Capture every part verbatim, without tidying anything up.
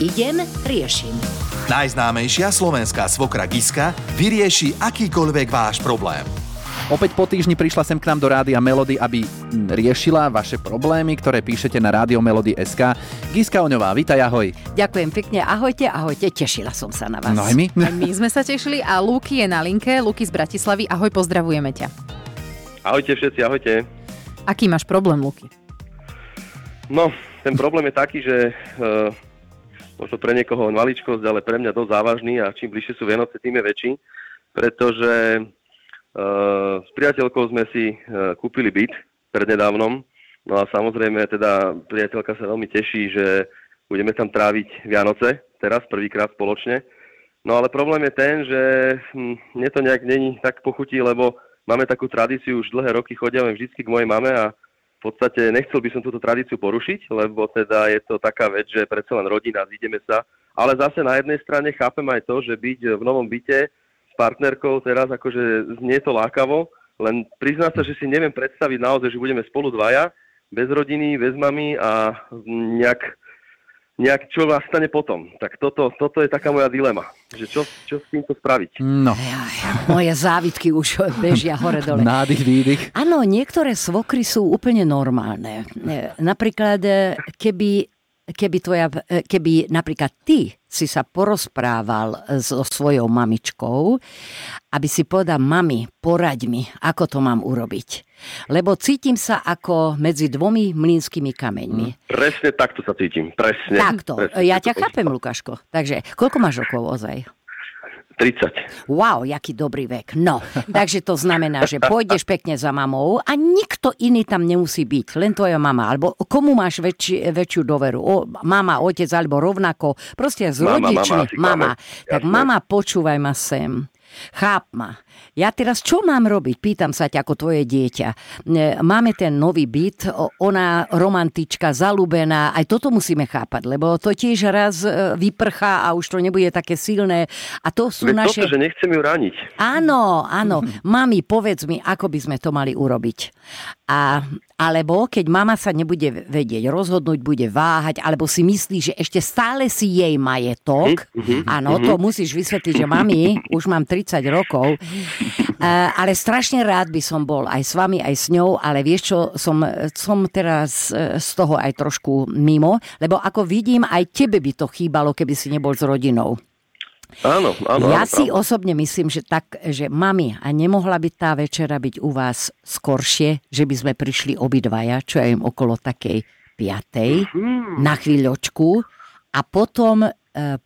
Idem, riešim. Najznámejšia slovenská svokra Giska vyrieši akýkoľvek váš problém. Opäť po týždni prišla sem k nám do Rádia Melody, aby riešila vaše problémy, ktoré píšete na Rádio Melody es ká. Giska Oňová, vítaj, ahoj. Ďakujem pekne, ahojte, ahojte, tešila som sa na vás. No aj my. Aj my sme sa tešili a Luky je na linke, Luky z Bratislavy, ahoj, pozdravujeme ťa. Ahojte všetci, ahojte. Aký máš problém, Luky? No, ten problém je taký, že uh, možno pre niekoho maličkosť, ale pre mňa dosť závažný a čím bližšie sú Vianoce, tým je väčší, pretože Uh, s priateľkou sme si uh, kúpili byt prednedávnom, no a samozrejme teda priateľka sa veľmi teší, že budeme tam tráviť Vianoce, teraz prvýkrát spoločne. No ale problém je ten, že hm, mne to nejak není tak pochutí, lebo máme takú tradíciu, už dlhé roky chodíme vždycky k mojej mame a v podstate nechcel by som túto tradíciu porušiť, lebo teda je to taká vec, že predsa len rodina, zídeme sa. Ale zase na jednej strane chápem aj to, že byť v novom byte partnerkou teraz akože znie to lákavo, len priznám sa, že si neviem predstaviť naozaj, že budeme spolu dvaja, bez rodiny, bez mami a nejak, nejak čo vás stane potom. Tak toto, toto je taká moja dilema, že čo, čo s týmto spraviť. No. Moje závitky už bežia hore dole. Nádych, výdych. Áno, niektoré svokry sú úplne normálne. Napríklad, keby... Keby, tvoja, keby napríklad ty si sa porozprával so svojou mamičkou, aby si povedal, mami, poraď mi, ako to mám urobiť. Lebo cítim sa ako medzi dvomi mlynskými kameňmi. Presne takto sa cítim, presne. Takto, presne, ja ťa chápem, Lukáško. Takže, koľko máš rokov ozaj? tridsať. Wow, jaký dobrý vek. No, takže to znamená, že pôjdeš pekne za mamou a nikto iný tam nemusí byť, len tvoja mama. Alebo komu máš väč, väčšiu doveru? O, mama, otec, alebo rovnako. Proste z rodičmi. Mama, mama, mama. Tak mama, počúvaj ma sem. Cháp ma. Ja teraz čo mám robiť? Pýtam sa ťa ako tvoje dieťa. Máme ten nový byt, ona romantička, zalúbená, aj toto musíme chápať, lebo to tiež raz vyprchá a už to nebude také silné. A to sú Veď naše... Toto, že nechcem ju raniť. Áno, áno. Mami, povedz mi, ako by sme to mali urobiť. A... Alebo keď mama sa nebude vedieť rozhodnúť, bude váhať, alebo si myslí, že ešte stále si jej majetok. Áno, to musíš vysvetliť, že mami, už mám tridsať rokov, ale strašne rád by som bol aj s vami, aj s ňou, ale vieš čo, som, som teraz z toho aj trošku mimo, lebo ako vidím, aj tebe by to chýbalo, keby si nebol s rodinou. Áno, áno, ja áno, si áno. Osobne myslím, že tak, že mami, a nemohla by tá večera byť u vás skoršie, že by sme prišli obidvaja, čo ja im okolo takej piatej, mm. na chvíľočku a potom e,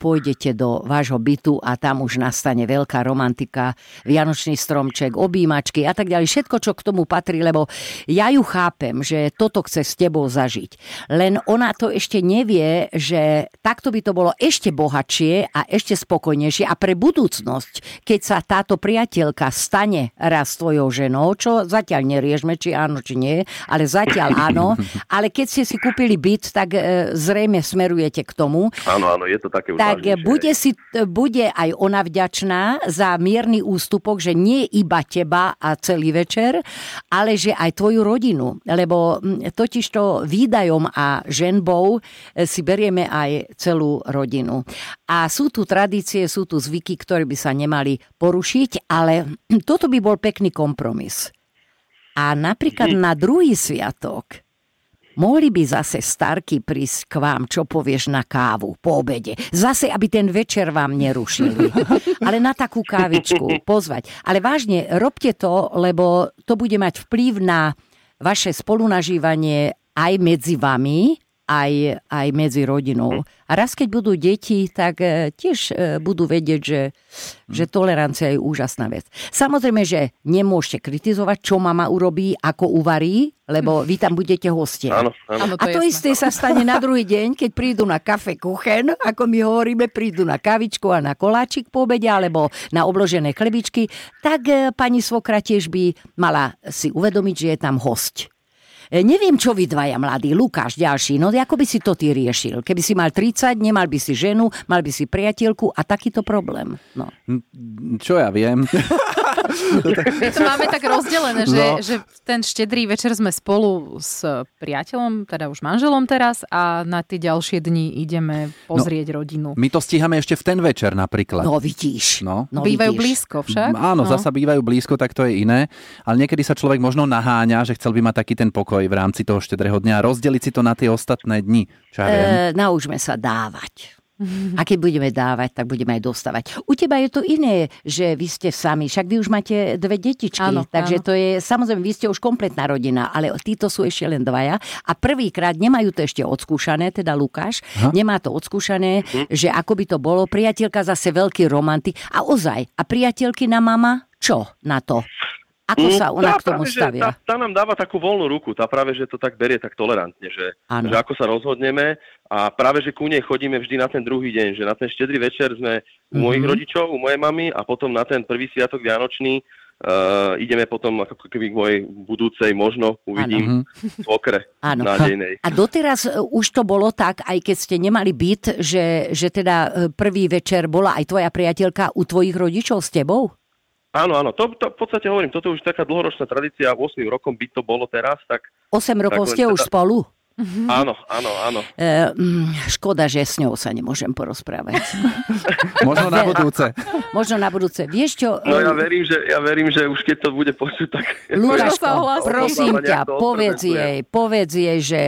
pôjdete do vášho bytu a tam už nastane veľká romantika, vianočný stromček, objímačky a tak ďalej, všetko, čo k tomu patrí, lebo ja ju chápem, že toto chce s tebou zažiť. Len ona to ešte nevie, že takto by to bolo ešte bohatšie a ešte spokojnejšie a pre budúcnosť, keď sa táto priateľka stane raz tvojou ženou, čo zatiaľ neriešme, či áno, či nie, ale zatiaľ áno, ale keď ste si kúpili byt, tak e, zrejme smerujete k tomu. Áno, áno, je to také uvážnejšie. Tak bude, si, bude aj ona vďačná za mierny ústupok, že nie iba teba a celý večer, ale že aj tvoju rodinu, lebo totižto výdajom a ženbou si berieme aj celú rodinu. A sú tu tradície, sú tu zvyky, ktoré by sa nemali porušiť, ale toto by bol pekný kompromis. A napríklad na druhý sviatok mohli by zase starky prísť k vám, čo povieš na kávu po obede. Zase, aby ten večer vám nerušili. Ale na takú kávičku pozvať. Ale vážne, robte to, lebo to bude mať vplyv na vaše spolunažívanie aj medzi vami, aj, aj medzi rodinou. A raz, keď budú deti, tak tiež budú vedieť, že, že tolerancia je úžasná vec. Samozrejme, že nemôžete kritizovať, čo mama urobí, ako uvarí, lebo vy tam budete hostia. Áno, áno. A to, to isté sa stane na druhý deň, keď prídu na kafe kuchen, ako my hovoríme, prídu na kavičku a na koláčik po obede, alebo na obložené chlebičky, tak pani svokra tiež by mala si uvedomiť, že je tam hosť. Neviem, čo vy dvaja mladí, Lukáš ďalší, no ako by si to ty riešil? Keby si mal tridsať, nemal by si ženu, mal by si priateľku a takýto problém. No. Čo ja viem? My to máme tak rozdelené, že, no. že ten štedrý večer sme spolu s priateľom, teda už manželom teraz, a na tie ďalšie dni ideme pozrieť no, rodinu. My to stíhame ešte v ten večer napríklad. No vidíš. No. No, bývajú vidíš. Blízko však. Áno, no. Zasa bývajú blízko, tak to je iné. Ale niekedy sa človek možno naháňa, že chcel by mať taký ten pokoj v rámci toho štedrého dňa a rozdeliť si to na tie ostatné dni. Čo ja viem. E, naučme sa dávať. A keď budeme dávať, tak budeme aj dostávať. U teba je to iné, že vy ste sami, však vy už máte dve detičky, áno, takže áno. To je, samozrejme, vy ste už kompletná rodina, ale títo sú ešte len dvaja a prvýkrát nemajú to ešte odskúšané, teda Lukáš, ha? nemá to odskúšané, hm? že ako by to bolo, priateľka zase veľký romantik a ozaj, a priateľky na mama, čo na to? Ako sa ona tá, k tomu práve, stavia? Tá, tá nám dáva takú voľnú ruku, tá práve, že to tak berie tak tolerantne, že, že ako sa rozhodneme a práve, že ku nej chodíme vždy na ten druhý deň, že na ten štedrý večer sme u mm-hmm. mojich rodičov, u mojej mamy a potom na ten prvý sviatok vianočný uh, ideme potom ako keby k mojej budúcej, možno uvidím v okre nádejnej. A doteraz už to bolo tak, aj keď ste nemali byt, že, že teda prvý večer bola aj tvoja priateľka u tvojich rodičov s tebou? Áno, áno, to, to v podstate hovorím, toto už taká dlhoročná tradícia, ôsmym rokom by to bolo teraz, tak... osem rokov tak, ste teda... už spolu? Mm-hmm. Áno, áno, áno. E, škoda, že s ňou sa nemôžem porozprávať. Možno na budúce. Možno na budúce. Vieš čo? No ja verím, že, ja verím, že už keď to bude počuť, tak... Lukáško, prosím ťa, povedz jej, povedz jej, že,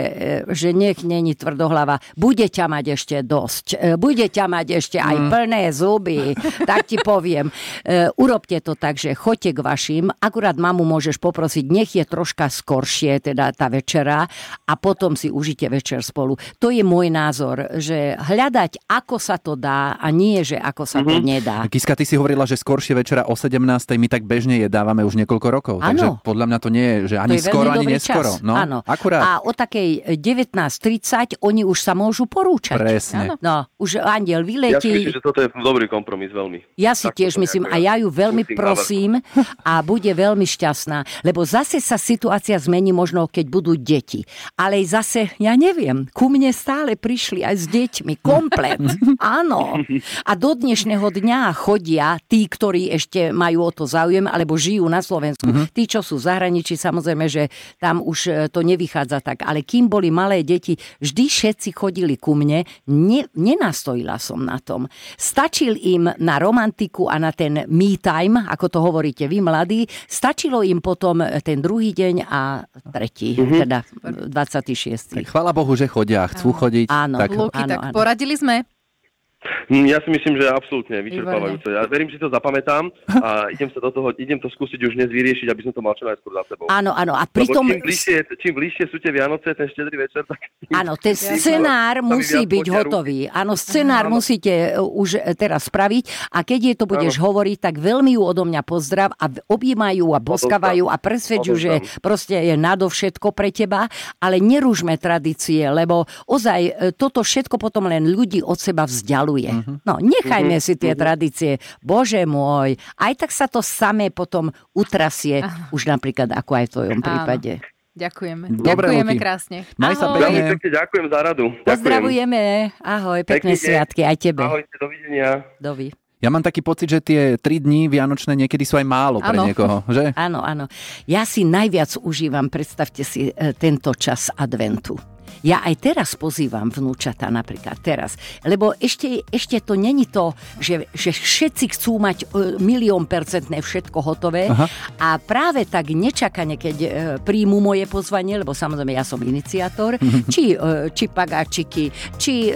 že nech není tvrdohlava. Bude ťa mať ešte dosť. Bude ťa mať ešte aj mm. plné zuby. Tak ti poviem. E, urobte to tak, že choďte k vašim. Akurát mamu môžeš poprosiť, nech je troška skoršie, teda tá večera, a potom si užite večer spolu. To je môj názor, že hľadať, ako sa to dá a nie, že ako sa mm-hmm. to nedá. Giska, ty si hovorila, že skoršie večera o sedemnástej my tak bežne jedávame už niekoľko rokov. Áno. Takže podľa mňa to nie je, že ani je skoro, ani neskoro. No, áno. Akurát. A o takej devätnásť tridsať oni už sa môžu porúčať. Presne. No, už andiel vyletí. Ja si myslím, že toto je dobrý kompromis veľmi. Ja si tak tiež myslím a ja ju veľmi prosím a bude veľmi šťastná, lebo zase sa situácia zmení možno, keď budú deti. Ale zase ja neviem, ku mne stále prišli aj s deťmi, komplet, áno. A do dnešného dňa chodia tí, ktorí ešte majú o to záujem, alebo žijú na Slovensku. Uh-huh. Tí, čo sú v zahraničí, samozrejme, že tam už to nevychádza tak. Ale kým boli malé deti, vždy všetci chodili ku mne, ne, nenastojila som na tom. Stačil im na romantiku a na ten me time, ako to hovoríte vy, mladí, stačilo im potom ten druhý deň a tretí, uh-huh. teda dvadsiaty šiesty Tak chvála Bohu, že chodia, chcú áno. chodiť. Áno, tak, Luky, áno, tak áno. Poradili sme. Ja si myslím, že absolútne vyčerpávajúce. Ja verím, že to zapamätám a idem sa do toho, idem to skúsiť už dnes vyriešiť, aby som to mal čo najskôr za sebou. Áno, áno. A pritom... Čím bližšie, čím bližšie sú tie Vianoce, ten štedrý večer, tak... Áno, ten scenár musí byť hotový. Áno, scenár áno. musíte už teraz spraviť a keď jej to budeš áno. hovoriť, tak veľmi ju odo mňa pozdrav a objímajú a boskávajú a presvedčujú, že proste je nadovšetko pre teba, ale nerúžme tradície, lebo ozaj toto všetko potom len ľudí od seba vzdialujú. Uh-huh. No, nechajme uh-huh. si tie uh-huh. tradície. Bože môj, aj tak sa to samé potom utrasie, uh-huh. už napríklad ako aj v tvojom prípade. Uh-huh. Ďakujeme. Dobre, ďakujeme Luky. Krásne. Maj sa pekne. Ďakujem za radu. Ďakujem. Pozdravujeme. Ahoj, pekné Pekný sviatky aj tebe. Ahojte, dovidenia. Dovi. Ja mám taký pocit, že tie tri dni vianočné niekedy sú aj málo pre ano. Niekoho, že? Áno, áno. Ja si najviac užívam, predstavte si, tento čas adventu. Ja aj teraz pozývam vnúčata napríklad teraz, lebo ešte, ešte to není to, že, že všetci chcú mať milión percentné všetko hotové. Aha. A práve tak nečakane, keď príjmu moje pozvanie, lebo samozrejme ja som iniciátor, či, či pagáčiky, či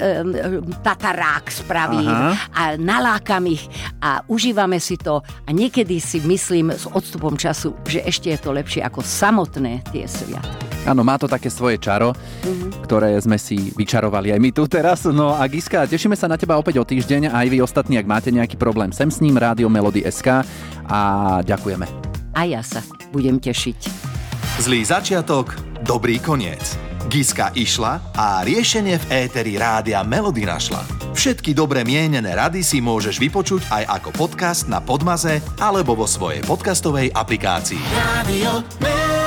tatarák spravím aha. a nalákam ich a užívame si to a niekedy si myslím s odstupom času, že ešte je to lepšie ako samotné tie sviatky. Áno, má to také svoje čaro, mm-hmm. ktoré sme si vyčarovali aj my tu teraz. No a Giska, tešíme sa na teba opäť o týždeň a aj vy ostatní, ak máte nejaký problém sem s ním, Rádio Melody es ká a ďakujeme. A ja sa budem tešiť. Zlý začiatok, dobrý koniec. Giska išla a riešenie v éteri Rádia Melody našla. Všetky dobre mienené rady si môžeš vypočuť aj ako podcast na Podmaze alebo vo svojej podcastovej aplikácii. Rádio Melody.